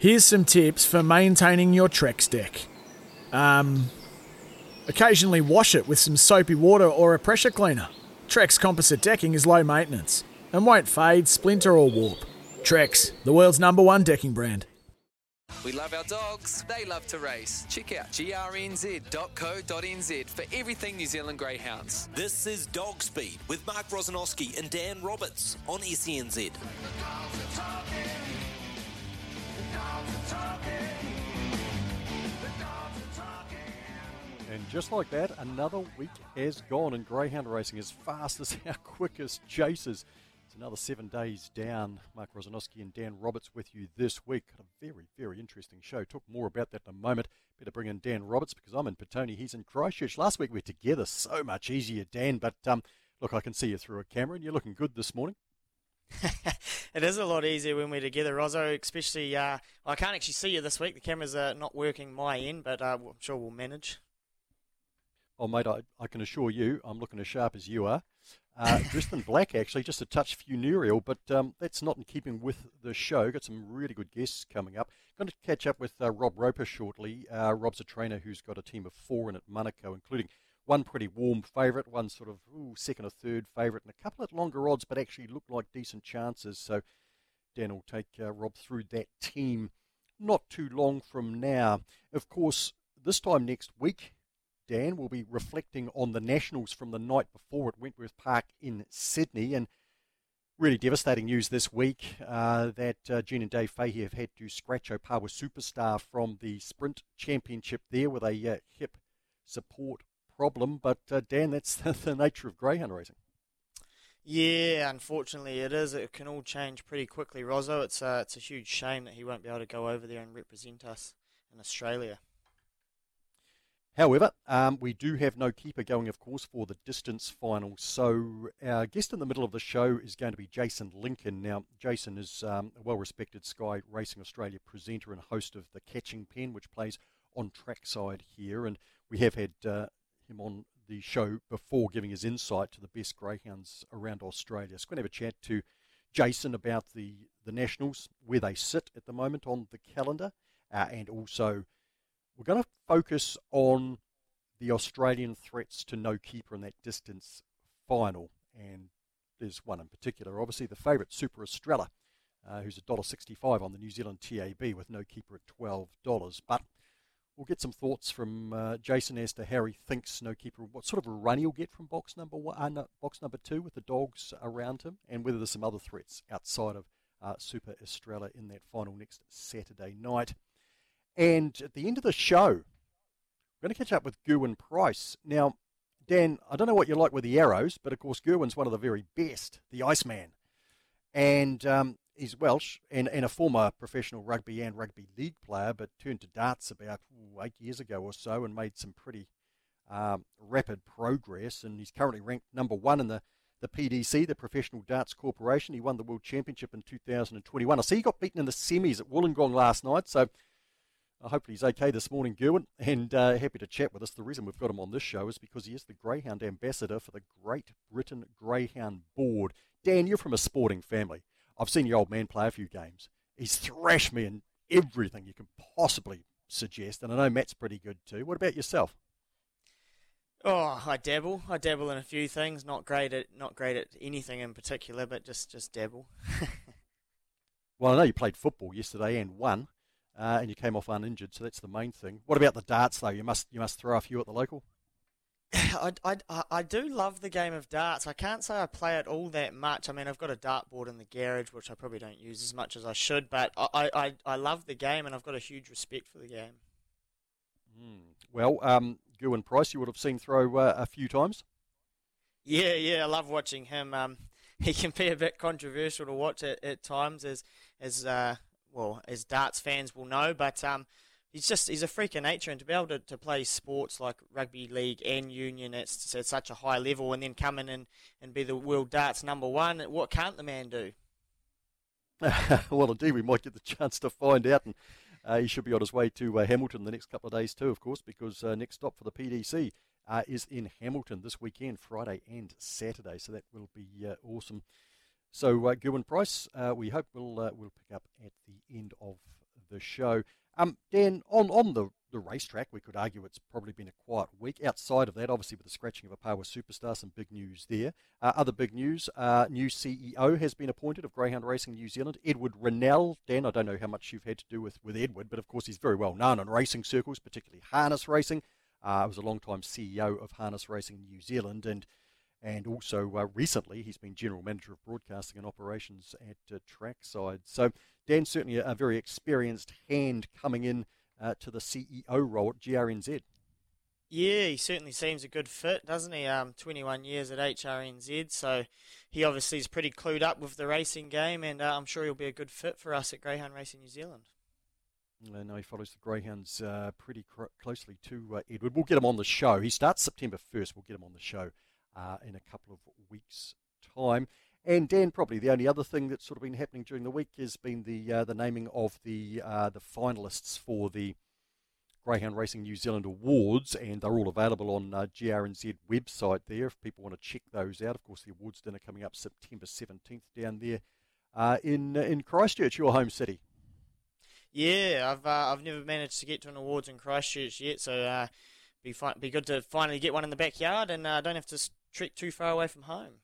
Here's some tips for maintaining your Trex deck. Occasionally wash it with some soapy water or a pressure cleaner. Trex composite decking is low maintenance and won't fade, splinter or warp. Trex, the world's #1 decking brand. We love our dogs, they love to race. Check out grnz.co.nz for everything New Zealand Greyhounds. This is Dog Speed with Mark Rosanowski and Dan Roberts on SENZ. And just like that, another week has gone, and greyhound racing is fast as our quickest chasers. It's another 7 days down. Mark Rosanowski and Dan Roberts with you this week. A very, very interesting show. Talk more about that in a moment. Better bring in Dan Roberts because I'm in Petone, he's in Christchurch. Last week we were together, so much easier, Dan. But look, I can see you through a camera, and you're looking good this morning. It is a lot easier when we're together, Rozzo, especially, I can't actually see you this week. The cameras are not working my end, but I'm sure we'll manage. Oh, mate, I can assure you I'm looking as sharp as you are. Dressed in black, actually, just a touch funereal, but that's not in keeping with the show. Got some really good guests coming up. Going to catch up with Rob Roper shortly. Rob's a trainer who's got a team of 4 in at Monaco, including one pretty warm favourite, one sort of second or third favourite, and a couple at longer odds, but actually look like decent chances. So Dan will take Rob through that team not too long from now. Of course, this time next week, Dan will be reflecting on the Nationals from the night before at Wentworth Park in Sydney, and really devastating news this week that Gene and Dave Fahey have had to scratch Opawa Superstar from the Sprint Championship there with a hip support problem, but Dan, that's the nature of greyhound racing. Yeah, unfortunately it is. It can all change pretty quickly, Rozzo. It's a huge shame that he won't be able to go over there and represent us in Australia. However, we do have No Keeper going, of course, for the distance final. So our guest in the middle of the show is going to be Jason Lincoln. Now, Jason is a well-respected Sky Racing Australia presenter and host of the Catching Pen, which plays on Trackside here, and we have had him on the show before giving his insight to the best greyhounds around Australia. So we're going to have a chat to Jason about the Nationals, where they sit at the moment on the calendar, and also we're going to focus on the Australian threats to No Keeper in that distance final, and there's one in particular, obviously the favourite Super Estrella, who's $1.65 on the New Zealand TAB with No Keeper at $12, but we'll get some thoughts from Jason as to how he thinks No Keeper, what sort of a run he'll get from box number two with the dogs around him, and whether there's some other threats outside of Super Estrella in that final next Saturday night. And at the end of the show, we're going to catch up with Gerwyn Price. Now, Dan, I don't know what you like with the arrows, but of course Gerwyn's one of the very best, the Iceman. And he's Welsh and a former professional rugby and rugby league player, but turned to darts about 8 years ago or so and made some pretty rapid progress. And he's currently ranked #1 in the PDC, the Professional Darts Corporation. He won the World Championship in 2021. I see he got beaten in the semis at Wollongong last night, so hopefully he's okay this morning, Gerwyn, and happy to chat with us. The reason we've got him on this show is because he is the Greyhound Ambassador for the Great Britain Greyhound Board. Dan, you're from a sporting family. I've seen your old man play a few games. He's thrashed me in everything you can possibly suggest, and I know Matt's pretty good too. What about yourself? Oh, I dabble in a few things. Not great at anything in particular, but just dabble. Well, I know you played football yesterday and won, and you came off uninjured, so that's the main thing. What about the darts though? You must throw a few at the local. I do love the game of darts. I can't say I play it all that much. I mean, I've got a dartboard in the garage, which I probably don't use as much as I should, but I love the game, and I've got a huge respect for the game. Well, Gerwyn Price, you would have seen throw a few times. Yeah, I love watching him. He can be a bit controversial to watch at times, as well, as darts fans will know, but he's a freak of nature, and to be able to play sports like rugby league and union at such a high level, and then come in and be the world darts number one, what can't the man do? Well, indeed, we might get the chance to find out, and he should be on his way to Hamilton the next couple of days too, of course, because next stop for the PDC is in Hamilton this weekend, Friday and Saturday, so that will be awesome. So Gerwyn Price, we hope we'll pick up at the end of the show. Dan, on the racetrack, we could argue it's probably been a quiet week. Outside of that, obviously, with the scratching of Opawa Superstar, some big news there. Other big news, new CEO has been appointed of Greyhound Racing New Zealand, Edward Rennell. Dan, I don't know how much you've had to do with Edward, but of course he's very well known in racing circles, particularly harness racing. He was a long-time CEO of Harness Racing New Zealand, and also recently he's been General Manager of Broadcasting and Operations at Trackside. So Dan, certainly a very experienced hand coming in to the CEO role at GRNZ. Yeah, he certainly seems a good fit, doesn't he? 21 years at HRNZ, so he obviously is pretty clued up with the racing game, and I'm sure he'll be a good fit for us at Greyhound Racing New Zealand. No, he follows the Greyhounds pretty closely too, Edward. We'll get him on the show. He starts September 1st. We'll get him on the show in a couple of weeks' time. And Dan, probably the only other thing that's sort of been happening during the week has been the naming of the finalists for the Greyhound Racing New Zealand Awards, and they're all available on GRNZ website there if people want to check those out. Of course, the awards dinner coming up September 17th down there in Christchurch, your home city. Yeah, I've never managed to get to an awards in Christchurch yet, so be good to finally get one in the backyard, and don't have to trek too far away from home.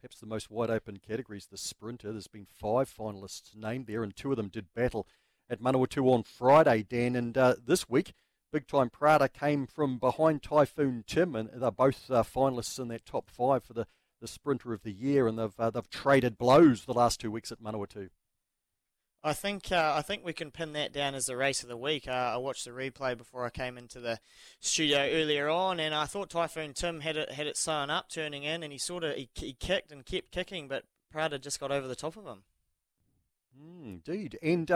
Perhaps the most wide open category is the sprinter. There's been 5 finalists named there, and 2 of them did battle at Manawatu on Friday, Dan. And this week, Big Time Prada came from behind Typhoon Tim, and they're both finalists in that top 5 for the sprinter of the year, and they've traded blows the last 2 weeks at Manawatu. I think we can pin that down as the race of the week. I watched the replay before I came into the studio earlier on, and I thought Typhoon Tim had it sewn up, turning in, and he kicked and kept kicking, but Prada just got over the top of him. Indeed, and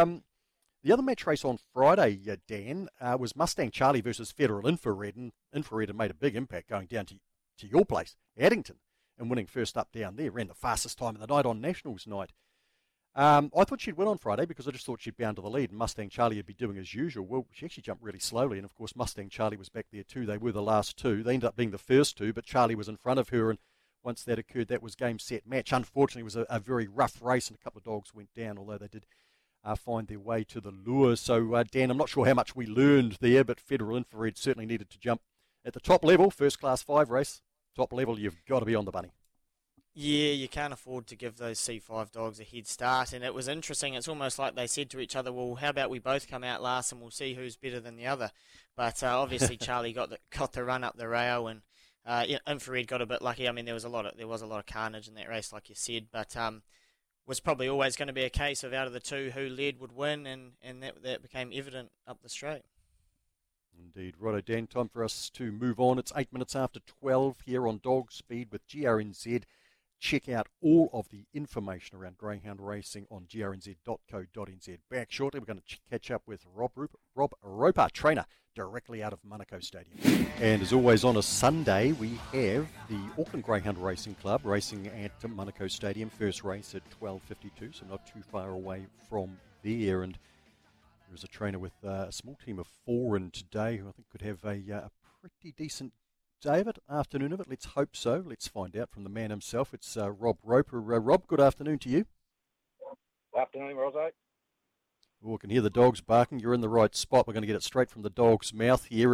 the other match race on Friday, Dan, was Mustang Charlie versus Federal Infrared, and Infrared had made a big impact going down to your place, Addington, and winning first up down there. Ran the fastest time of the night on Nationals night. I thought she'd win on Friday because I just thought she'd bound to the lead and Mustang Charlie would be doing as usual. Well, she actually jumped really slowly, and of course Mustang Charlie was back there too. They were the last two. They ended up being the first two, but Charlie was in front of her, and once that occurred, that was game, set, match. Unfortunately, it was a very rough race, and a couple of dogs went down, although they did find their way to the lure. So, Dan, I'm not sure how much we learned there, but Federal Infrared certainly needed to jump at the top level. First Class 5 race, top level, you've got to be on the bunny. Yeah, you can't afford to give those C5 dogs a head start, and it was interesting. It's almost like they said to each other, well, how about we both come out last and we'll see who's better than the other. But obviously Charlie got the run up the rail, and Infrared got a bit lucky. I mean, there was a lot of carnage in that race, like you said, but was probably always going to be a case of out of the two who led would win, and that became evident up the straight. Indeed. Righto, Dan, time for us to move on. It's 8 minutes after 12 here on Dog Speed with GRNZ. Check out all of the information around greyhound racing on grnz.co.nz. Back shortly, we're going to catch up with Rob Roper, trainer, directly out of Monaco Stadium. And as always on a Sunday, we have the Auckland Greyhound Racing Club racing at Monaco Stadium. First race at 12:52, so not too far away from there. And there's a trainer with a small team of 4 in today who I think could have a pretty decent David, afternoon of it. Let's hope so. Let's find out from the man himself. It's Rob Roper. Rob, good afternoon to you. Afternoon, Rosso. Oh, I can hear the dogs barking. You're in the right spot. We're going to get it straight from the dog's mouth here.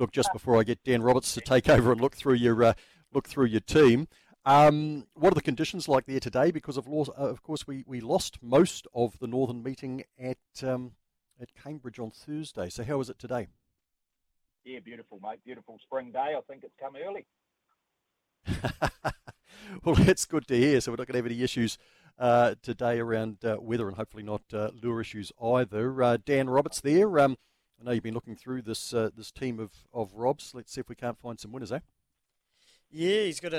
Look, just before I get Dan Roberts to take over and look through your team, what are the conditions like there today? Because of course, we lost most of the Northern meeting at Cambridge on Thursday. So how is it today? Yeah, beautiful, mate. Beautiful spring day. I think it's come early. Well, that's good to hear. So we're not going to have any issues today around weather, and hopefully not lure issues either. Dan Roberts there. I know you've been looking through this team of Robs. Let's see if we can't find some winners, eh? Yeah, he's got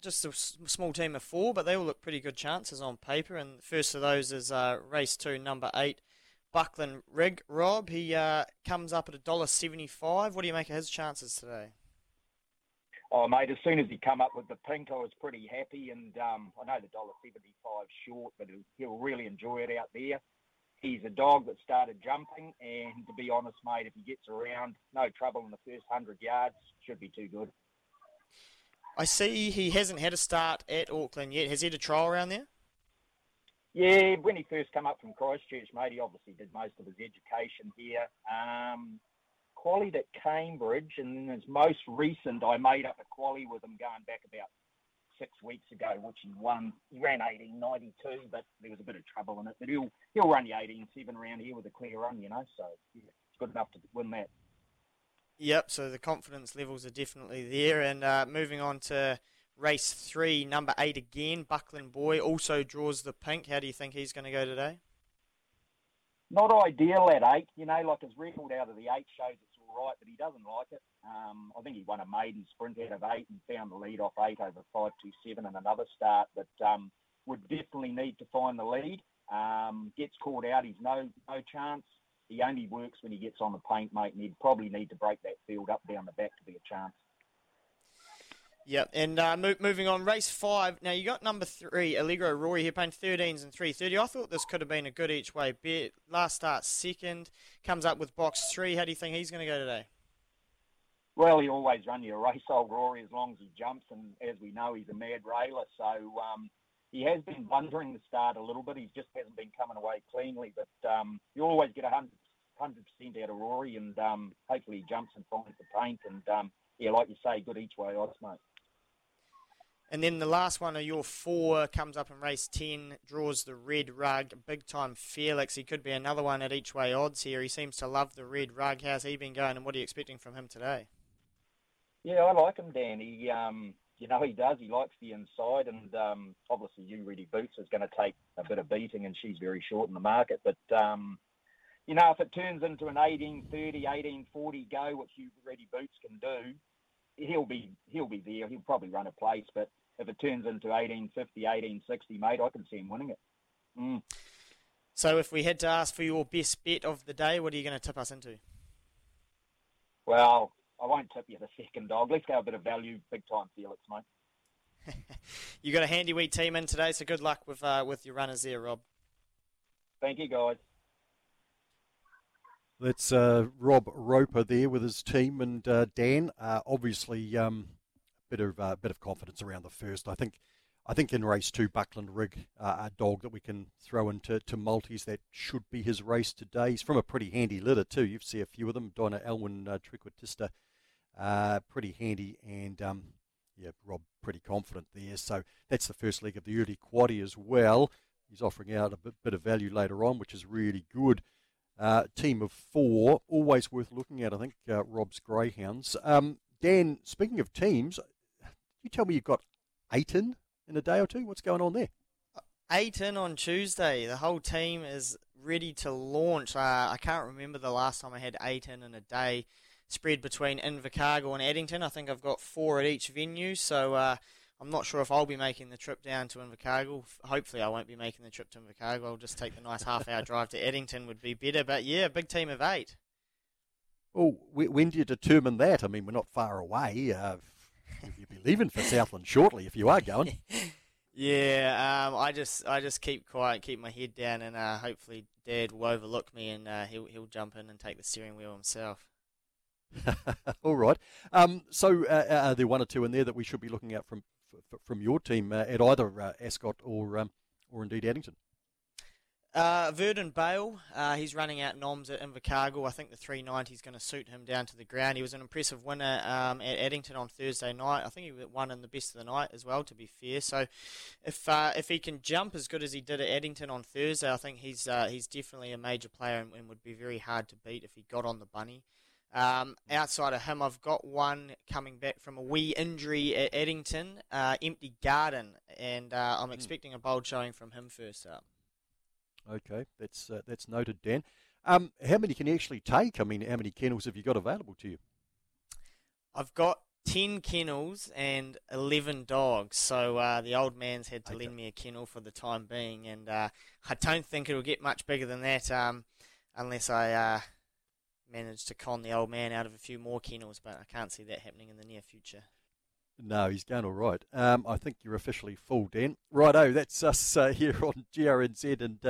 just a small team of four, but they all look pretty good chances on paper. And the first of those is race 2, number 8, Buckland Rig. Rob, he comes up at $1.75. What do you make of his chances today? Oh, mate, as soon as he come up with the pink, I was pretty happy. And I know the $1.75's short, but he'll really enjoy it out there. He's a dog that started jumping, and to be honest, mate, if he gets around, no trouble in the first 100 yards, should be too good. I see he hasn't had a start at Auckland yet. Has he had a trial around there? Yeah, when he first come up from Christchurch, mate, he obviously did most of his education here. Qualied at Cambridge, and his most recent, I made up a quali with him going back about 6 weeks ago, which he won. He ran 18.92, but there was a bit of trouble in it. But he'll run the 18.7 around here with a clear run, you know, so yeah, it's good enough to win that. Yep, so the confidence levels are definitely there. And moving on to race 3, number 8 again, Buckland Boy also draws the pink. How do you think he's going to go today? Not ideal at 8, you know, like his record out of the 8 shows it's all right, but he doesn't like it. I think he won a maiden sprint out of 8 and found the lead off 8 over 5.27 and another start, but would definitely need to find the lead. Gets caught out, he's no chance. He only works when he gets on the paint, mate, and he'd probably need to break that field up down the back to be a chance. Yep, and moving on, race 5. Now, you got number 3, Allegro Rory, here paying 13s and 3.30. I thought this could have been a good each-way bet. Last start second, comes up with box 3. How do you think he's going to go today? Well, he always runs you a race, old Rory, as long as he jumps, and as we know, he's a mad railer, so he has been blundering the start a little bit. He just hasn't been coming away cleanly, but you always get 100% out of Rory, and hopefully he jumps and finds the paint, and yeah, like you say, good each-way odds, mate. And then the last one of your 4 comes up in race 10, draws the red rug, Big Time Felix. He could be another one at each way odds here. He seems to love the red rug. How's he been going, and what are you expecting from him today? Yeah, I like him, Dan. He, you know, he does. He likes the inside, and obviously You Ready Boots is going to take a bit of beating, and she's very short in the market. But, you know, if it turns into an 18.30, 18.40 go, which You Ready Boots can do, he'll be there. He'll probably run a place, but if it turns into 1850, 1860, mate, I can see him winning it. Mm. So if we had to ask for your best bet of the day, what are you going to tip us into? Well, I won't tip you the second dog. Let's go a bit of value, Big Time Felix, mate. You got a handy wee team in today, so good luck with your runners there, Rob. Thank you, guys. That's Rob Roper there with his team, and Dan. Obviously, a bit of confidence around the first. I think in race 2, Buckland Rig, a dog that we can throw into multis. That should be his race today. He's from a pretty handy litter too. You've seen a few of them. Donna Elwin, Trequartista, pretty handy, and yeah, Rob pretty confident there. So that's the first leg of the early quaddie as well. He's offering out a bit of value later on, which is really good. Team of 4, always worth looking at, I think, Rob's Greyhounds. Dan, speaking of teams, you tell me you've got 8 in a day or two? What's going on there? 8 in on Tuesday. The whole team is ready to launch. I can't remember the last time I had 8 in a day, spread between Invercargill and Addington. I think I've got 4 at each venue, so I'm not sure if I'll be making the trip down to Invercargill. Hopefully I won't be making the trip to Invercargill. I'll just take the nice half-hour drive to Addington would be better. But, yeah, a big team of 8. Well, when do you determine that? I mean, we're not far away. You'll be leaving for Southland shortly if you are going. Yeah, I just keep quiet, keep my head down, and hopefully Dad will overlook me and he'll jump in and take the steering wheel himself. All right. So are there 1 or 2 in there that we should be looking out from your team at either Ascot or indeed Addington? Verdon Bale, he's running out noms at Invercargill. I think the 390 is going to suit him down to the ground. He was an impressive winner at Addington on Thursday night. I think he won in the best of the night as well, to be fair. So if he can jump as good as he did at Addington on Thursday, I think he's definitely a major player and would be very hard to beat if he got on the bunny. Outside of him, I've got 1 coming back from a wee injury at Addington, Empty Garden, and I'm expecting a bold showing from him first up. Okay, that's noted, Dan. How many can you actually take? I mean, how many kennels have you got available to you? I've got 10 kennels and 11 dogs. So the old man's had to lend me a kennel for the time being, and I don't think it'll get much bigger than that unless I manage to con the old man out of a few more kennels, but I can't see that happening in the near future. No, he's going all right. I think you're officially full, Dan. Righto, that's us here on GRNZ and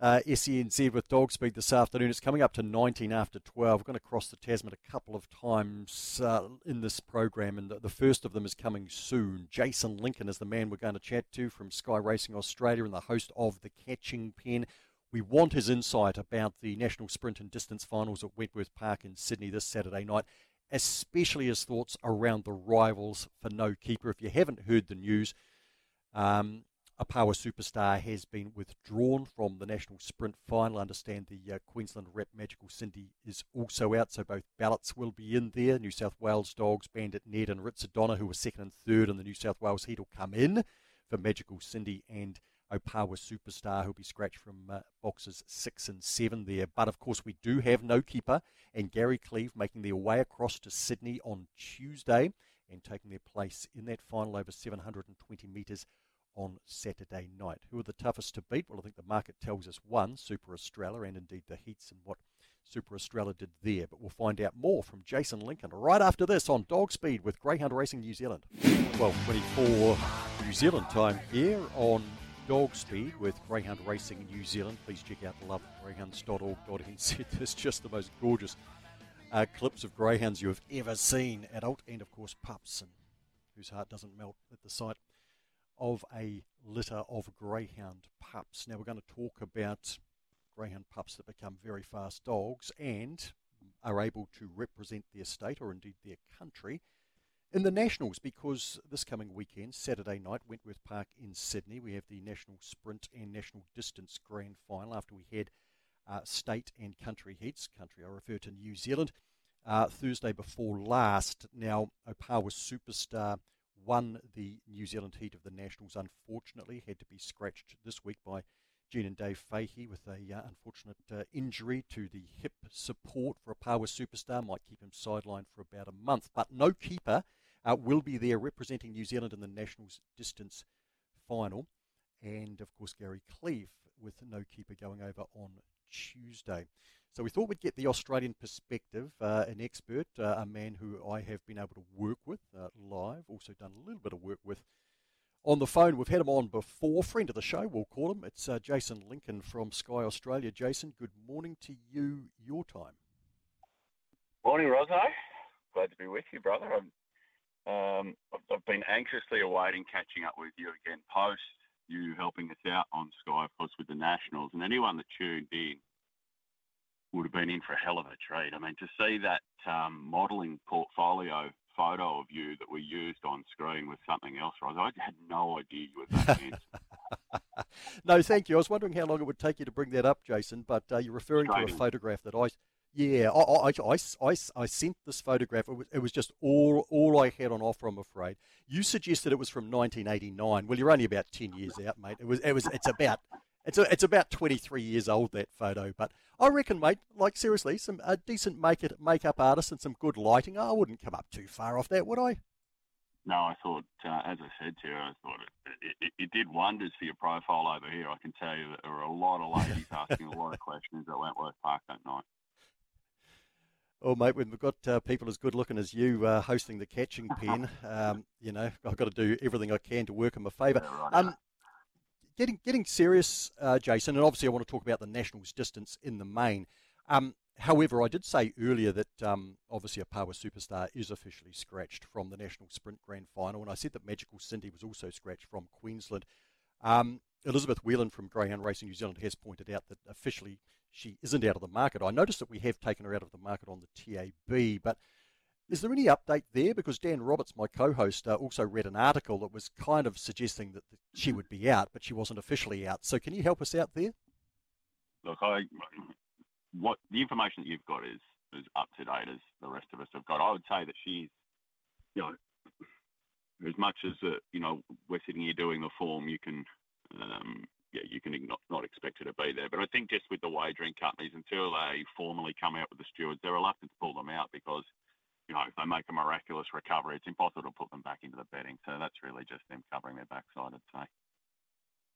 SENZ with Dog Speed this afternoon. It's coming up to 19 after 12. We're going to cross the Tasman a couple of times in this program, and the first of them is coming soon. Jason Lincoln is the man we're going to chat to from Sky Racing Australia and the host of the Catching Pen. We want his insight about the National Sprint and Distance Finals at Wentworth Park in Sydney this Saturday night, especially his thoughts around the rivals for No Keeper. If you haven't heard the news, Opawa Superstar has been withdrawn from the National Sprint Final. I understand the Queensland rep Magical Cindy is also out, so both ballots will be in there. New South Wales dogs, Bandit Ned and Ritzadonna, who were second and third in the New South Wales heat, will come in for Magical Cindy and Opawa Superstar, who'll be scratched from boxes 6 and 7 there. But, of course, we do have No Keeper and Gary Cleave making their way across to Sydney on Tuesday and taking their place in that final over 720 metres on Saturday night. Who are the toughest to beat? Well, I think the market tells us one, Super Estrella, and indeed the heats and what Super Estrella did there. But we'll find out more from Jason Lincoln right after this on Dog Speed with Greyhound Racing New Zealand. 12:24 New Zealand time here on Dog Speed with Greyhound Racing New Zealand. Please check out lovegreyhounds.org.nz. There's just the most gorgeous clips of greyhounds you have ever seen, adult and, of course, pups, and whose heart doesn't melt at the sight of a litter of greyhound pups. Now, we're going to talk about greyhound pups that become very fast dogs and are able to represent their state or indeed their country in the Nationals, because this coming weekend, Saturday night, Wentworth Park in Sydney, we have the National Sprint and National Distance Grand Final after we had state and country heats. Country, I refer to New Zealand, Thursday before last. Now, Opawa Superstar won the New Zealand heat of the Nationals, unfortunately, had to be scratched this week by Gene and Dave Fahey with a unfortunate injury to the hip support for Opawa Superstar. Might keep him sidelined for about a month, but No Keeper will be there representing New Zealand in the Nationals Distance Final. And, of course, Gary Cleave with No Keeper going over on Tuesday. So we thought we'd get the Australian perspective, an expert, a man who I have been able to work with live, also done a little bit of work with on the phone. We've had him on before, friend of the show, we'll call him. It's Jason Lincoln from Sky Australia. Jason, good morning to you, your time. Morning, Rosno. Glad to be with you, brother. I've been anxiously awaiting catching up with you again post you helping us out on Sky, of course, with the Nationals. And anyone that tuned in would have been in for a hell of a treat. I mean, to see that modelling portfolio photo of you that we used on screen was something else, Ros. I had no idea you were that handsome. No, thank you. I was wondering how long it would take you to bring that up, Jason, but you're referring to a photograph that I sent this photograph. It was just all I had on offer, I'm afraid. You suggested it was from 1989. Well, you're only about 10 years out, mate. It's about 23 years old, that photo. But I reckon, mate, like seriously, some a decent makeup artist and some good lighting, I wouldn't come up too far off that, would I? No, I thought, as I said to you, it did wonders for your profile over here. I can tell you that there were a lot of ladies asking a lot of questions at Wentworth Park that night. Oh, mate, when we've got people as good looking as you hosting the Catching Pen, you know, I've got to do everything I can to work in my favour. Getting serious, Jason, and obviously I want to talk about the Nationals distance in the main. However, I did say earlier that obviously Opawa Superstar is officially scratched from the National Sprint Grand Final, and I said that Magical Cindy was also scratched from Queensland. Elizabeth Whelan from Greyhound Racing New Zealand has pointed out that officially she isn't out of the market. I noticed that we have taken her out of the market on the TAB, but is there any update there? Because Dan Roberts, my co-host, also read an article that was kind of suggesting that she would be out, but she wasn't officially out. So can you help us out there? Look, what the information that you've got is up to date as the rest of us have got. I would say that she's, you know, as much as, you know, we're sitting here doing the form, you can... you can not expect her to be there. But I think just with the wagering companies, until they formally come out with the stewards, they're reluctant to pull them out because you know, if they make a miraculous recovery, it's impossible to put them back into the betting. So that's really just them covering their backside, I'd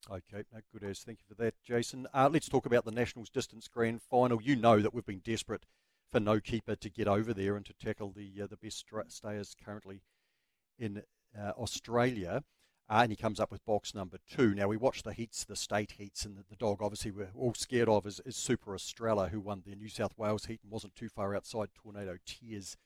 say. Okay, no, good as. Thank you for that, Jason. Let's talk about the Nationals Distance Grand Final. You know that we've been desperate for No Keeper to get over there and to tackle the best stayers currently in Australia. And he comes up with box number 2. Now, we watched the heats, the state heats, and the dog obviously we're all scared of is Super Estrella, who won the New South Wales heat and wasn't too far outside Tornado Tears'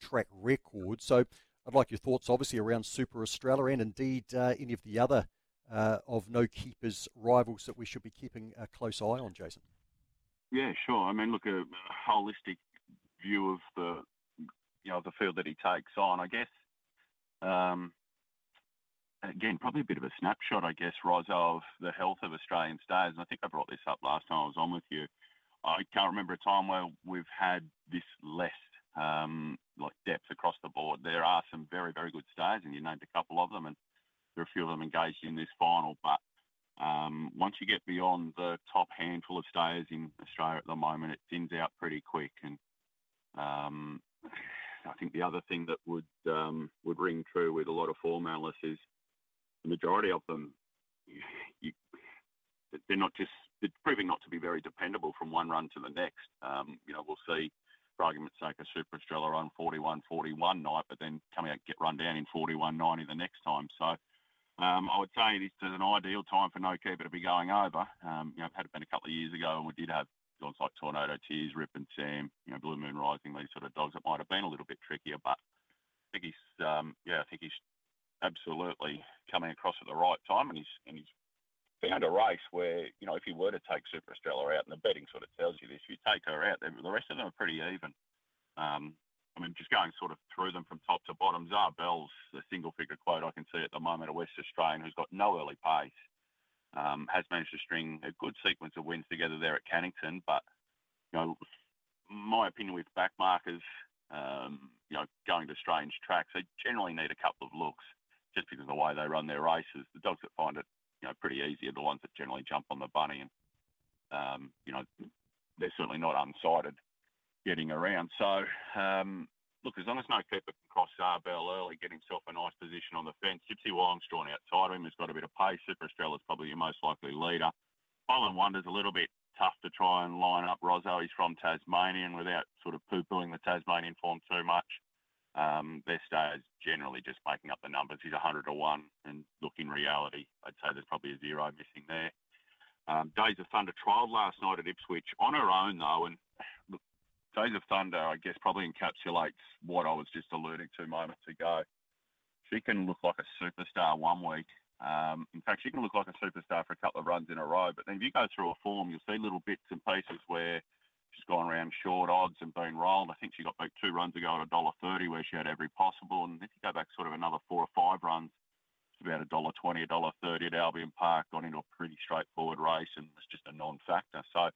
track record. So I'd like your thoughts, obviously, around Super Estrella and indeed any of the other of No Keeper's rivals that we should be keeping a close eye on, Jason. Yeah, sure. I mean, look, a holistic view of the, you know, the field that he takes on, I guess. Again, probably a bit of a snapshot, I guess, Roz, of the health of Australian stayers. And I think I brought this up last time I was on with you. I can't remember a time where we've had this less like depth across the board. There are some very, very good stayers, and you named a couple of them, and there are a few of them engaged in this final. But once you get beyond the top handful of stayers in Australia at the moment, it thins out pretty quick. And I think the other thing that would ring true with a lot of form analysts is the majority of them, they're not just, it's proving not to be very dependable from one run to the next. You know, we'll see, for argument's sake, a Super Estrella on 41-41 night, but then coming out get run down in 41-90 the next time. So I would say it is an ideal time for No Keeper to be going over. You know, had it been a couple of years ago, and we did have dogs like Tornado Tears, Rip and Sam, you know, Blue Moon Rising, these sort of dogs, it might have been a little bit trickier, but I think he's, yeah, I think he's absolutely coming across at the right time, and he's found a race where, you know, if you were to take Super Estrella out, and the betting sort of tells you this, if you take her out, the rest of them are pretty even. I mean, just going sort of through them from top to bottom, Zarbell's the single-figure quote I can see at the moment, a West Australian who's got no early pace, has managed to string a good sequence of wins together there at Cannington. But, you know, my opinion with backmarkers, you know, going to strange tracks, they generally need a couple of looks just because of the way they run their races. The dogs that find it, you know, pretty easy are the ones that generally jump on the bunny. And, you know, they're certainly not unsighted getting around. So, look, as long as No Keeper can cross Zarbell early, get himself a nice position on the fence. Gypsy Wong's drawn outside of him, has got a bit of pace. Super Estrella's probably your most likely leader. Island Wonder's a little bit tough to try and line up Rozzo. He's from Tasmania, and without sort of poo-pooing the Tasmanian form too much, their stayers generally just making up the numbers. He's 100-1, and look, in reality, I'd say there's probably a 0 missing there. Days of Thunder trialled last night at Ipswich on her own, though, and look, Days of Thunder, I guess, probably encapsulates what I was just alluding to moments ago. She can look like a superstar one week. In fact, she can look like a superstar for a couple of runs in a row. But then if you go through a form, you'll see little bits and pieces where she's gone around short odds and been rolled. I think she got back 2 runs ago at $1.30 where she had every possible. And if you go back sort of another 4 or 5 runs, it's about $1.20, $1.30 at Albion Park, got into a pretty straightforward race and it's just a non-factor. So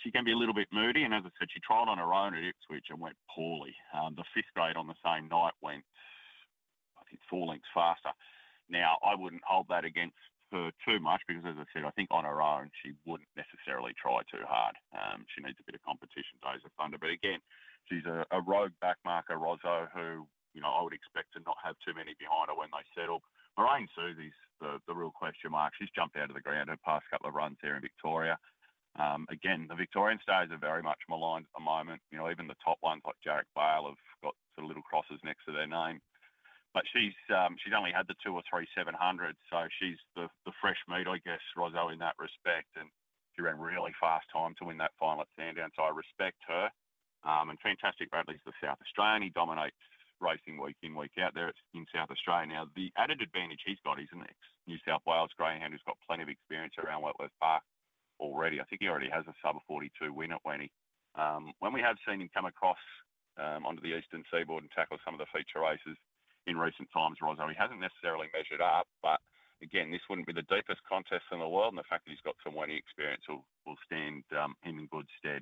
she can be a little bit moody, and as I said, she trialled on her own at Ipswich and went poorly. The 5th grade on the same night went, I think, 4 lengths faster. Now, I wouldn't hold that against her too much because, as I said, I think on her own she wouldn't necessarily try too hard. She needs a bit of competition, Days of Thunder. But again, she's a rogue backmarker, Rozzo, who, you know, I would expect to not have too many behind her when they settle. Moraine Susie's the real question mark. She's jumped out of the ground her past couple of runs there in Victoria. Again, the Victorian stayers are very much maligned at the moment. You know, even the top ones like Jarek Bale have got sort of little crosses next to their name. But she's only had the 2 or 3 700s, so she's the fresh meat, I guess, Rozzo, in that respect. And she ran really fast time to win that final at Sandown, so I respect her. And Fantastic Bradley's the South Australian. He dominates racing week in, week out there in South Australia. Now, the added advantage he's got is an ex-New South Wales greyhound who's got plenty of experience around Wentworth Park already. I think he already has a sub-42 win at Wenny. When we have seen him come across onto the eastern seaboard and tackle some of the feature races in recent times, Rozzo, he hasn't necessarily measured up, but again, this wouldn't be the deepest contest in the world, and the fact that he's got some Wenny experience will stand him in good stead.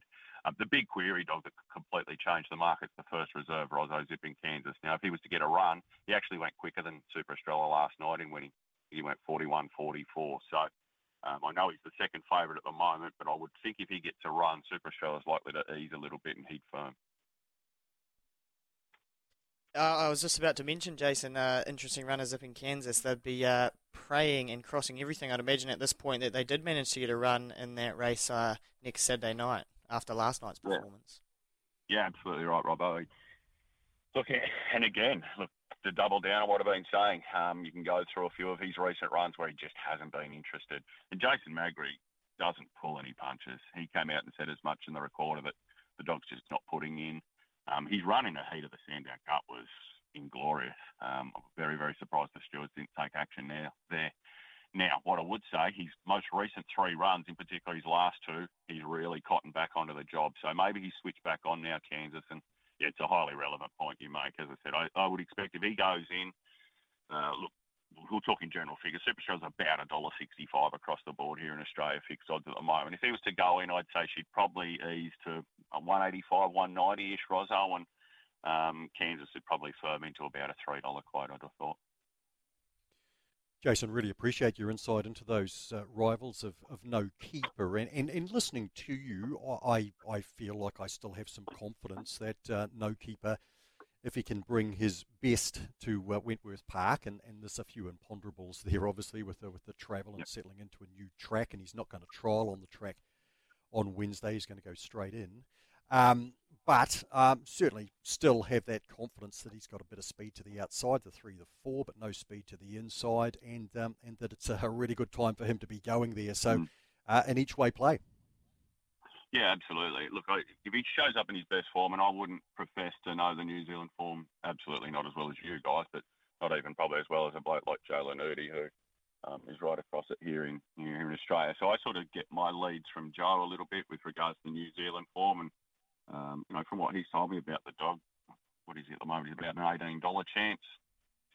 The big query dog that completely changed the market's the First Reserve, Rozzo, Zipping Kansas. Now, if he was to get a run, he actually went quicker than Super Estrella last night in winning. He went 41-44, so I know he's the second favourite at the moment, but I would think if he gets a run, Super Estrella's likely to ease a little bit and he'd firm. I was just about to mention, Jason, interesting runners up in Kansas. They'd be praying and crossing everything, I'd imagine, at this point, that they did manage to get a run in that race next Saturday night after last night's performance. Yeah, absolutely right, Robbo. Look, and again, look, to double down on what I've been saying, you can go through a few of his recent runs where he just hasn't been interested. And Jason Magri doesn't pull any punches. He came out and said as much in the record of it. The dog's just not putting in. He's running a heat of the Sandown Cup was inglorious. I'm very, very surprised the stewards didn't take action there. Now, what I would say, his most recent three runs, in particular his last two, he's really cottoned back onto the job. So maybe he's switched back on now, Kansas. And, yeah, it's a highly relevant point you make. As I said, I would expect if he goes in, look, we'll talk in general figures. Superstrell's about $1.65 across the board here in Australia, fixed odds at the moment. If he was to go in, I'd say she'd probably ease to a 185, 190-ish, Rosso, and Kansas would probably firm into about a $3 quote, I'd have thought. Jason, really appreciate your insight into those rivals of No Keeper. And listening to you, I feel like I still have some confidence that No Keeper, if he can bring his best to Wentworth Park, and there's a few imponderables there, obviously, with the travel and settling into a new track, and he's not going to trial on the track on Wednesday. He's going to go straight in. But certainly still have that confidence that he's got a bit of speed to the outside, the 3, the 4, but no speed to the inside, and that it's a really good time for him to be going there. So an each-way play. Yeah, absolutely. Look, if he shows up in his best form, and I wouldn't profess to know the New Zealand form, absolutely not as well as you guys, but not even probably as well as a bloke like Joe Lanuti, who is right across it here in Australia. So I sort of get my leads from Joe a little bit with regards to the New Zealand form, and from what he's told me about the dog, what is he at the moment? He's about an $18 chance.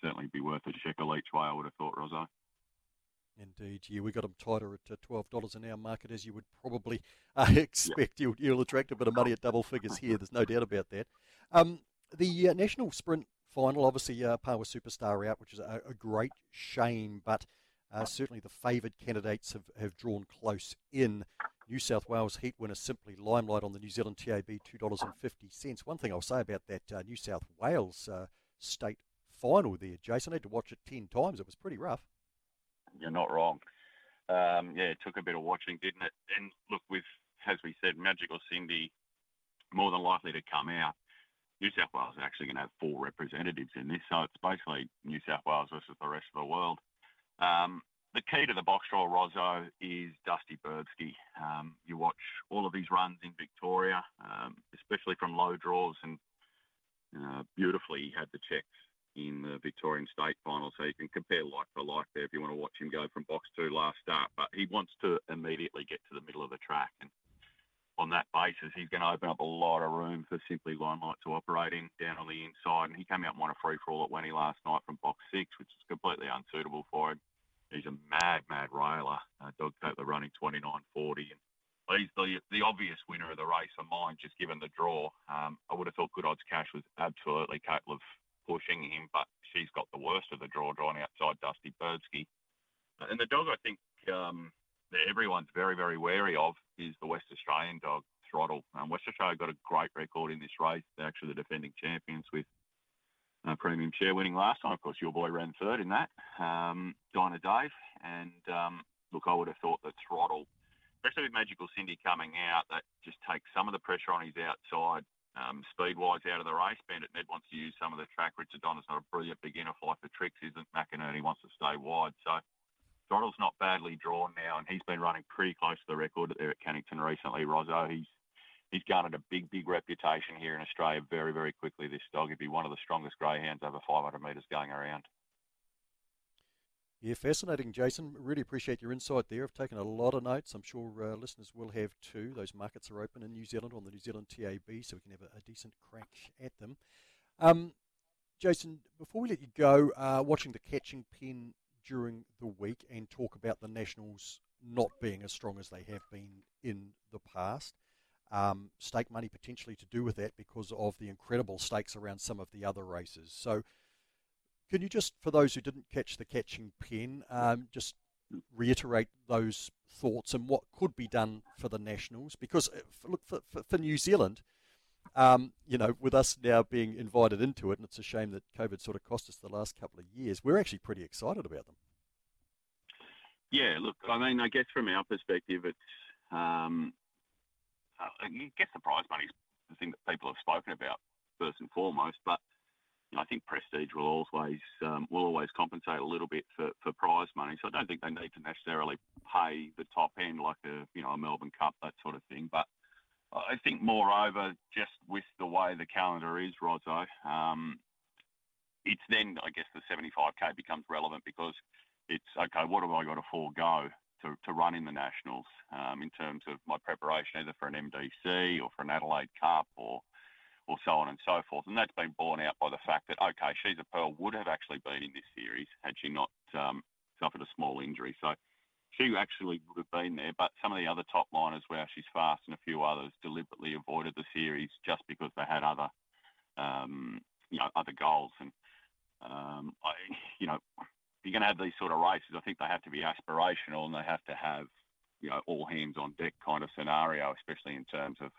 Certainly be worth a shekel each way, I would have thought, Rosso. Indeed, yeah, we got him tighter at $12 an hour market, as you would probably expect. You'll attract a bit of money at double figures here. There's no doubt about that. The National Sprint Final, obviously, Opawa Superstar out, which is a great shame, but certainly the favoured candidates have drawn close in. New South Wales heat winner Simply Limelight on the New Zealand TAB, $2.50. One thing I'll say about that New South Wales state final there, Jason, I had to watch it 10 times. It was pretty rough. You're not wrong. It took a bit of watching, didn't it? And look, with, as we said, Magical Cindy more than likely to come out. New South Wales is actually going to have 4 representatives in this, so it's basically New South Wales versus the rest of the world. The key to the box draw, Rosso, is Dusty Burbsky. You watch all of his runs in Victoria, especially from low draws, and beautifully he had the checks in the Victorian State Final, so you can compare like for like there if you want to watch him go from box 2 last start. But he wants to immediately get to the middle of the track, and on that basis, he's going to open up a lot of room for Simply Limelight to operate in down on the inside. And he came out and won a free-for-all at Wenny last night from box 6, which is completely unsuitable for him. He's a mad, mad railer. Dog took the run in 29.40, and he's the obvious winner of the race of mine, just given the draw. I would have thought Good Odds Cash was absolutely capable of pushing him, but she's got the worst of the draw drawn outside Dusty Burbsky. And the dog I think that everyone's very, very wary of is the West Australian dog, Throttle. West Australia got a great record in this race. They're actually the defending champions with Premium Share winning last time. Of course, your boy ran third in that, Diner Dave. And look, I would have thought that Throttle, especially with Magical Cindy coming out, that just takes some of the pressure on his outside. Speed-wise out of the race, Bandit Ned wants to use some of the track. Richard Donner's not a brilliant beginner flight for tricks, isn't McInerney wants to stay wide. So Throttle's not badly drawn now, and he's been running pretty close to the record there at Cannington recently, Rosso. He's garnered a big, big reputation here in Australia very, very quickly. This dog would be one of the strongest greyhounds over 500 metres going around. Yeah, fascinating, Jason. Really appreciate your insight there. I've taken a lot of notes. I'm sure listeners will have too. Those markets are open in New Zealand on the New Zealand TAB, so we can have a decent crack at them. Jason, before we let you go, watching the Catching Pen during the week and talk about the Nationals not being as strong as they have been in the past. Stake money potentially to do with that because of the incredible stakes around some of the other races. So, can you just, for those who didn't catch the Catching Pen, just reiterate those thoughts and what could be done for the Nationals? Because, look, for New Zealand, you know, with us now being invited into it, and it's a shame that COVID sort of cost us the last couple of years, we're actually pretty excited about them. Yeah, look, I mean, I guess from our perspective, it's, I guess the prize money's the thing that people have spoken about first and foremost, but I think prestige will always compensate a little bit for prize money. So I don't think they need to necessarily pay the top end like a Melbourne Cup, that sort of thing. But I think moreover, just with the way the calendar is, Rozzo, it's then, I guess, the 75K becomes relevant because it's, okay, what have I got to forego to run in the Nationals in terms of my preparation either for an MDC or for an Adelaide Cup or so on and so forth. And that's been borne out by the fact that, okay, She's a Pearl would have actually been in this series had she not suffered a small injury. So she actually would have been there, but some of the other top liners where She's Fast and a few others deliberately avoided the series just because they had other, other goals. And, if you're going to have these sort of races, I think they have to be aspirational and they have to have, all hands on deck kind of scenario, especially in terms of,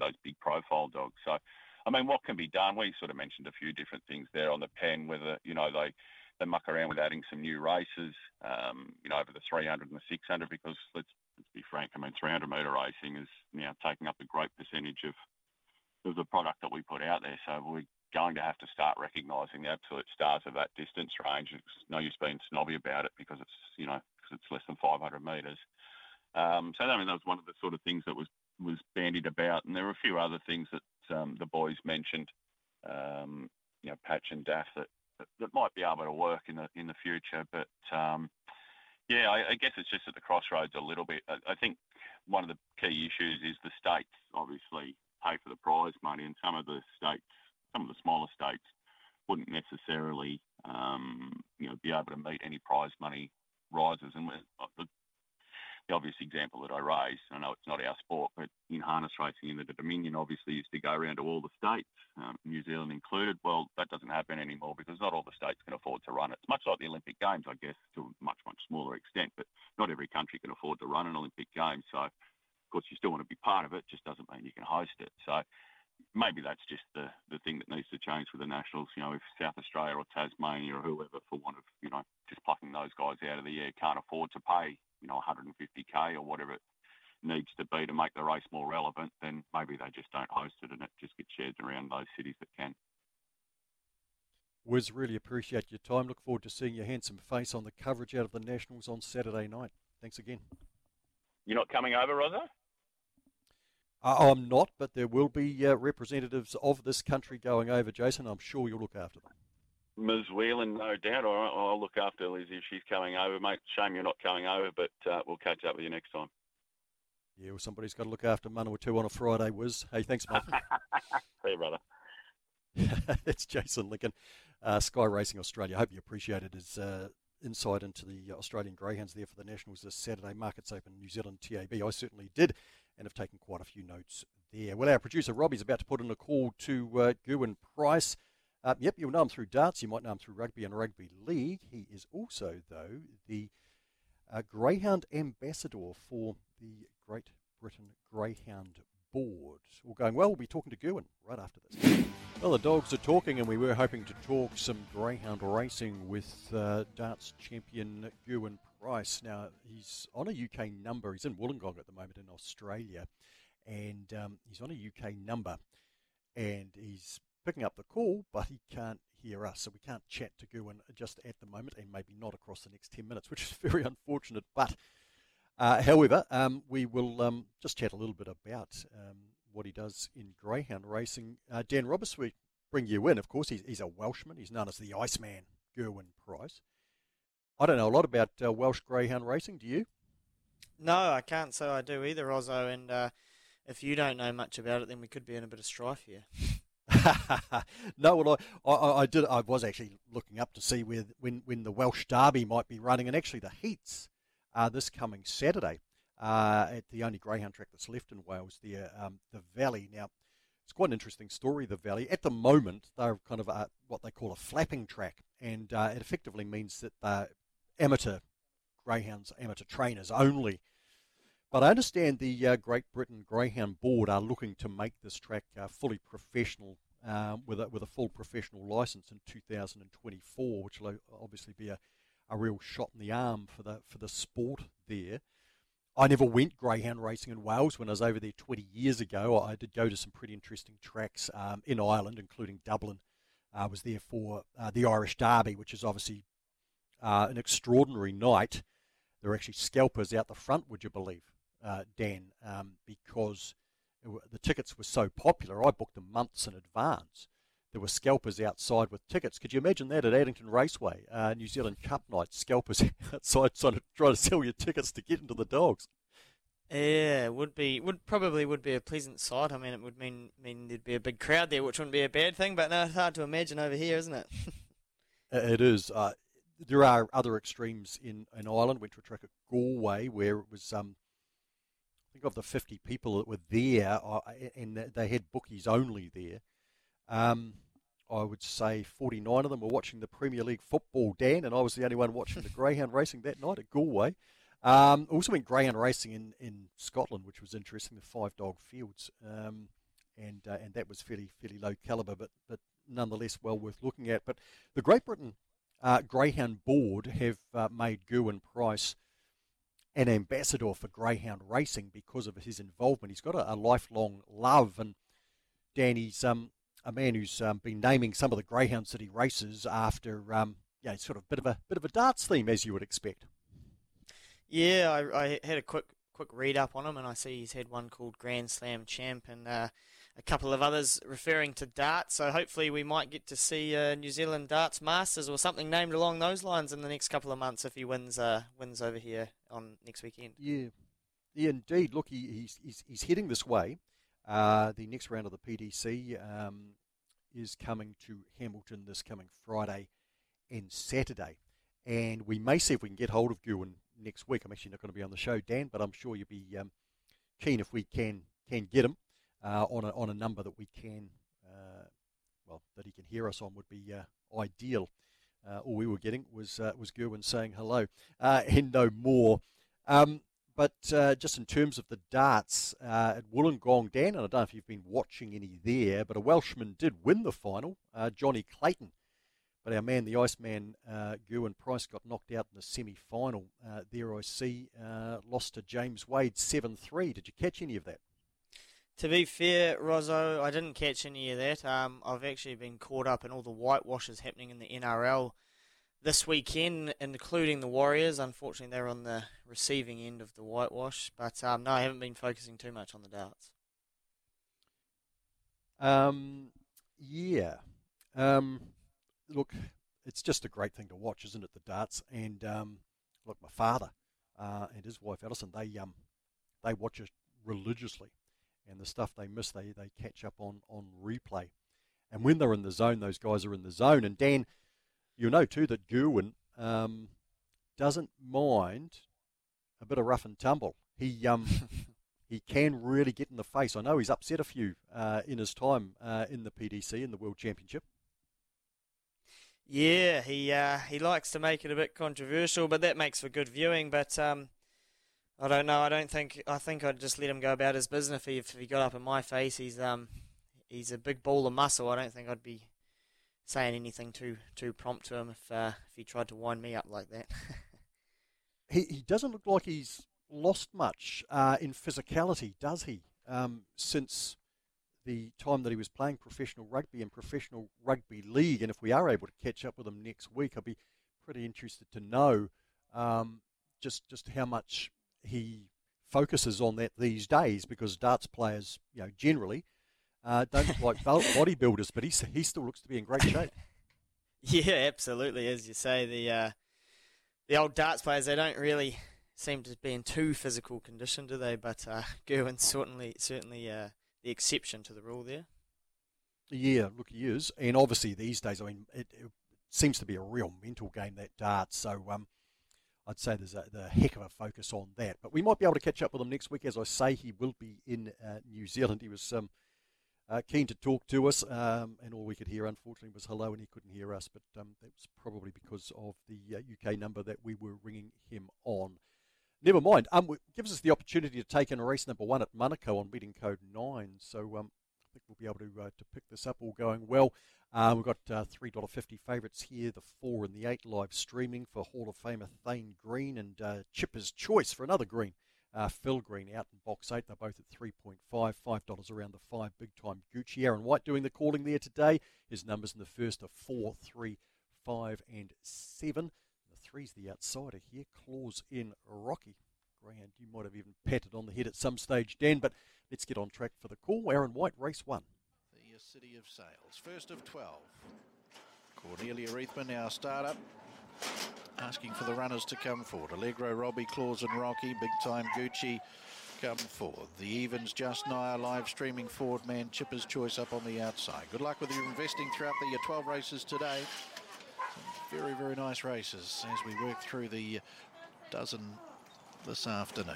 those big profile dogs. So, I mean, what can be done? We sort of mentioned a few different things there on the pen, whether, they muck around with adding some new races, over the 300 and the 600, because let's be frank, I mean, 300 metre racing is now taking up a great percentage of the product that we put out there. So we're going to have to start recognising the absolute stars of that distance range. It's no use being snobby about it because it's less than 500 metres. So, I mean, that was one of the sort of things that was bandied about. And there were a few other things that the boys mentioned, Patch and Daff, that might be able to work in the future. But, I guess it's just at the crossroads a little bit. I think one of the key issues is the states obviously pay for the prize money, and some of the smaller states wouldn't necessarily, be able to meet any prize money rises. And the obvious example that I raised, I know it's not our sport, but in harness racing in the Dominion obviously used to go around to all the states, New Zealand included. Well, that doesn't happen anymore because not all the states can afford to run it. It's much like the Olympic Games, I guess, to a much, much smaller extent, but not every country can afford to run an Olympic game. So, of course, you still want to be part of it, just doesn't mean you can host it. So maybe that's just the thing that needs to change for the Nationals. If South Australia or Tasmania or whoever, for want of, just plucking those guys out of the air, can't afford to pay, $150K or whatever it needs to be to make the race more relevant, then maybe they just don't host it and it just gets shared around those cities that can. Wiz, really appreciate your time. Look forward to seeing your handsome face on the coverage out of the Nationals on Saturday night. Thanks again. You're not coming over, Rozzo? I'm not, but there will be representatives of this country going over, Jason. I'm sure you'll look after them. Ms. Whelan, no doubt. All right, I'll look after Lizzie if she's coming over, mate. Shame you're not coming over, but we'll catch up with you next time. Yeah, well, somebody's got to look after Manawatu on a Friday, Wiz. Hey, thanks, mate. Hey, brother. It's Jason Lincoln, Sky Racing Australia. I hope you appreciated his insight into the Australian Greyhounds there for the Nationals this Saturday. Markets open New Zealand TAB. I certainly did, and have taken quite a few notes there. Well, our producer, Robbie's about to put in a call to Gerwyn Price. Yep, you'll know him through darts. You might know him through rugby and rugby league. He is also, though, the Greyhound Ambassador for the Great Britain Greyhound Board. All going well. We'll be talking to Gerwyn right after this. Well, the dogs are talking, and we were hoping to talk some greyhound racing with darts champion Gerwyn Price. Now, he's on a UK number. He's in Wollongong at the moment in Australia, and he's on a UK number, and he's picking up the call, but he can't hear us, so we can't chat to Gerwyn just at the moment, and maybe not across the next 10 minutes, which is very unfortunate. But, however, we will just chat a little bit about what he does in greyhound racing. Dan Roberts, we bring you in, of course. He's a Welshman. He's known as the Iceman, Gerwyn Price. I don't know a lot about Welsh greyhound racing. Do you? No, I can't say I do either, Ozzo, and if you don't know much about it, then we could be in a bit of strife here. No, well, I did. I was actually looking up to see when the Welsh Derby might be running, and actually the heats are this coming Saturday at the only greyhound track that's left in Wales, there, the Valley. Now, it's quite an interesting story, the Valley. At the moment, they're kind of what they call a flapping track, and it effectively means that they're amateur greyhounds, amateur trainers only. But I understand the Great Britain Greyhound Board are looking to make this track fully professional, with a full professional license in 2024, which will obviously be a real shot in the arm for the sport there. I never went greyhound racing in Wales when I was over there 20 years ago. I did go to some pretty interesting tracks in Ireland, including Dublin. I was there for the Irish Derby, which is obviously an extraordinary night. There were actually scalpers out the front, would you believe, Dan, because the tickets were so popular. I booked them months in advance. There were scalpers outside with tickets. Could you imagine that at Addington Raceway, New Zealand Cup night, scalpers outside trying to sell you tickets to get into the dogs? Yeah, would probably be a pleasant sight. I mean, it would mean there'd be a big crowd there, which wouldn't be a bad thing. But no, it's hard to imagine over here, isn't it? It is. There are other extremes in Ireland. Went to a track at Galway where it was. I think of the 50 people that were there, and they had bookies only there. I would say 49 of them were watching the Premier League football, Dan, and I was the only one watching the greyhound racing that night at Galway. Also went greyhound racing in Scotland, which was interesting, the Five Dog Fields, and that was fairly low calibre, but nonetheless well worth looking at. But the Great Britain Greyhound Board have made Gerwyn Price an ambassador for greyhound racing because of his involvement. He's got a lifelong love, and Dan, he's a man who's been naming some of the greyhounds that he races after, sort of bit of a darts theme, as you would expect. Yeah, I had a quick read up on him, and I see he's had one called Grand Slam Champ, and a couple of others referring to darts. So hopefully we might get to see New Zealand Darts Masters or something named along those lines in the next couple of months if he wins over here on next weekend. Yeah, indeed. Look, he's heading this way. The next round of the PDC is coming to Hamilton this coming Friday and Saturday. And we may see if we can get hold of Gerwyn next week. I'm actually not going to be on the show, Dan, but I'm sure you'll be keen if we can get him on a number that we can, that he can hear us on would be ideal. All we were getting was Gerwyn saying hello and no more. But just in terms of the darts at Wollongong, Dan, and I don't know if you've been watching any there, but a Welshman did win the final, Johnny Clayton. But our man, the Iceman, Gerwyn Price, got knocked out in the semi-final. There I see, lost to James Wade 7-3. Did you catch any of that? To be fair, Rozzo, I didn't catch any of that. I've actually been caught up in all the whitewashes happening in the NRL this weekend, including the Warriors. Unfortunately, they're on the receiving end of the whitewash. But no, I haven't been focusing too much on the darts. Look, it's just a great thing to watch, isn't it, the darts? And look, my father and his wife, Alison, they watch it religiously. And the stuff they miss, they catch up on replay. And when they're in the zone, those guys are in the zone. And Dan, you know, too, that Gerwyn doesn't mind a bit of rough and tumble. He can really get in the face. I know he's upset a few in his time in the PDC, in the World Championship. Yeah, he likes to make it a bit controversial, but that makes for good viewing. But I don't know. I think I'd just let him go about his business. If he got up in my face, he's a big ball of muscle. I don't think I'd be saying anything too prompt to him if he tried to wind me up like that. He doesn't look like he's lost much in physicality, does he? Since the time that he was playing professional rugby and professional rugby league, and if we are able to catch up with him next week, I'd be pretty interested to know just how much he focuses on that these days, because darts players, you know, generally. Don't look like bodybuilders, but he still looks to be in great shape. Yeah, absolutely. As you say, the old darts players, they don't really seem to be in too physical condition, do they? But Gerwyn's certainly the exception to the rule there. Yeah, look, he is. And obviously these days, I mean, it seems to be a real mental game, that darts. So I'd say there's a heck of a focus on that. But we might be able to catch up with him next week. As I say, he will be in New Zealand. He was keen to talk to us, and all we could hear, unfortunately, was hello, and he couldn't hear us, but that was probably because of the UK number that we were ringing him on. Never mind. It gives us the opportunity to take in race number one at Monaco on betting code 9. So I think we'll be able to pick this up, all going well. We've got $3.50 favourites here, the 4 and the 8 live streaming for Hall of Famer Thane Green and Chipper's Choice for another Green. Phil Green out in box 8. They're both at $3.5, $5 around the 5. Big Time Gucci. Aaron White doing the calling there today. His numbers in the first are 4, 3, 5 and 7. The 3's the outsider here. Claws in Rocky. Greyhound, you might have even patted on the head at some stage, Dan, but let's get on track for the call. Aaron White, race 1. The City of Sales, first of 12. Cordelia Reithman, our starter, asking for the runners to come forward. Allegro, Robbie, Claws and Rocky, Big Time Gucci come forward. The evens just nigh live streaming forward man, Chipper's Choice up on the outside. Good luck with your investing throughout the 12 races today. Some very, very nice races as we work through the dozen this afternoon.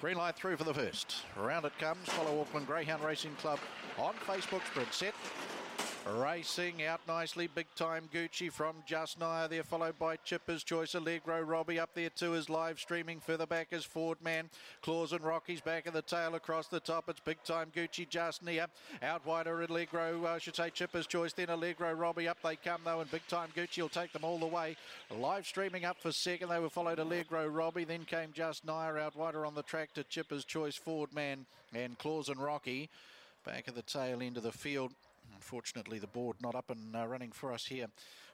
Green light through for the first. Around it comes. Follow Auckland Greyhound Racing Club on Facebook. Sprint set. Racing out nicely. Big Time Gucci from just nigh there, followed by Chipper's Choice. Allegro Robbie up there too is live streaming. Further back is Ford Man. Claws and Rocky's back of the tail across the top. It's Big Time Gucci just near. Out wider Allegro, I should say Chipper's Choice. Then Allegro Robbie up they come though, and Big Time Gucci will take them all the way. Live streaming up for second. They were followed Allegro Robbie. Then came just nigh out wider on the track to Chipper's Choice, Ford Man and Claws and Rocky. Back of the tail end of the field. Unfortunately, the board not up and running for us here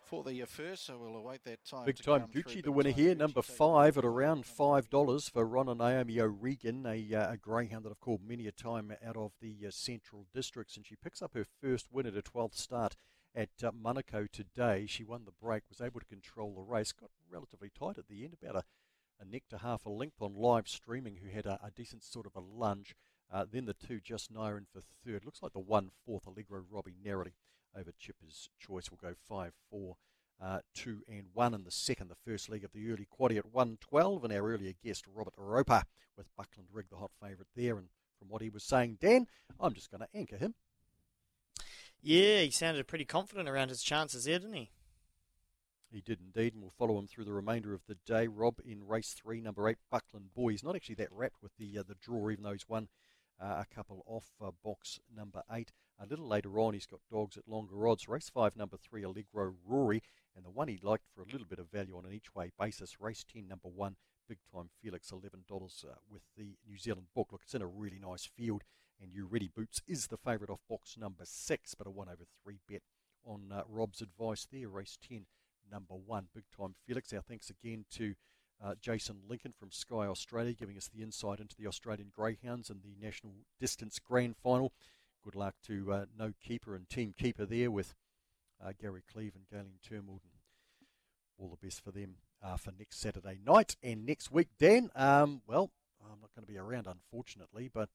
for the first, so we'll await that time. Big Time Gucci, the winner here, number 5 at around $5 for Ron and Naomi O'Regan, a greyhound that I've called many a time out of the Central Districts, and she picks up her first win at her 12th start at Monaco today. She won the break, was able to control the race, got relatively tight at the end, about a neck to half a length on live streaming, who had a decent sort of a lunge. Then the 2 just nigh in for third. Looks like the 1/4 Allegro Robbie narrowly over Chipper's Choice will go 5-4, 2 and 1 in the second. The first leg of the early quaddie at 1:12, and our earlier guest Robert Roper with Buckland Rig, the hot favourite there. And from what he was saying, Dan, I'm just going to anchor him. Yeah, he sounded pretty confident around his chances there, didn't he? He did indeed, and we'll follow him through the remainder of the day. Rob in race 3, number 8, Buckland Boy. He's not actually that wrapped with the draw, even though he's won a couple off box number 8. A little later on, he's got dogs at longer odds. Race 5, number 3, Allegro Rory, and the one he liked for a little bit of value on an each-way basis. Race 10, number 1, Big Time Felix, $11 with the New Zealand book. Look, it's in a really nice field, and You Ready Boots is the favourite off box number 6, but a 1/3 bet on Rob's advice there. Race 10, number 1, Big Time Felix. Our thanks again to Jason Lincoln from Sky Australia, giving us the insight into the Australian Greyhounds and the National Distance Grand Final. Good luck to No Keeper and Team Keeper there with Gary Cleave and Galen Turnbull. All the best for them for next Saturday night and next week. Dan, well, I'm not going to be around, unfortunately, but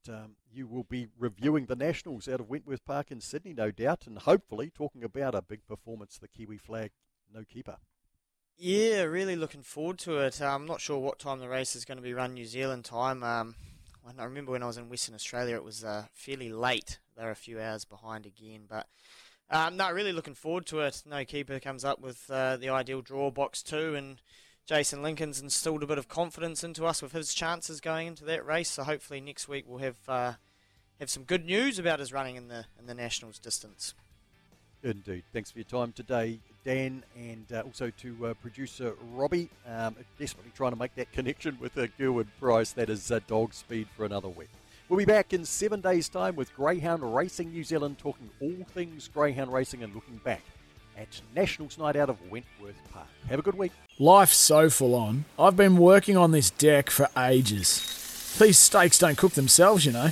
you will be reviewing the Nationals out of Wentworth Park in Sydney, no doubt, and hopefully talking about a big performance, the Kiwi flag, No Keeper. Yeah, really looking forward to it. I'm not sure what time the race is going to be run New Zealand time. I remember when I was in Western Australia, it was fairly late. They're a few hours behind again. But, no, really looking forward to it. No Keeper comes up with the ideal draw, box 2, and Jason Lincoln's instilled a bit of confidence into us with his chances going into that race. So hopefully next week we'll have some good news about his running in the Nationals distance. Indeed. Thanks for your time today, Dan, and also to producer Robbie. Desperately trying to make that connection with Gerwyn Price. That is dog speed for another week. We'll be back in 7 days' time with Greyhound Racing New Zealand, talking all things Greyhound racing and looking back at Nationals Night out of Wentworth Park. Have a good week. Life's so full on. I've been working on this deck for ages. These steaks don't cook themselves, you know.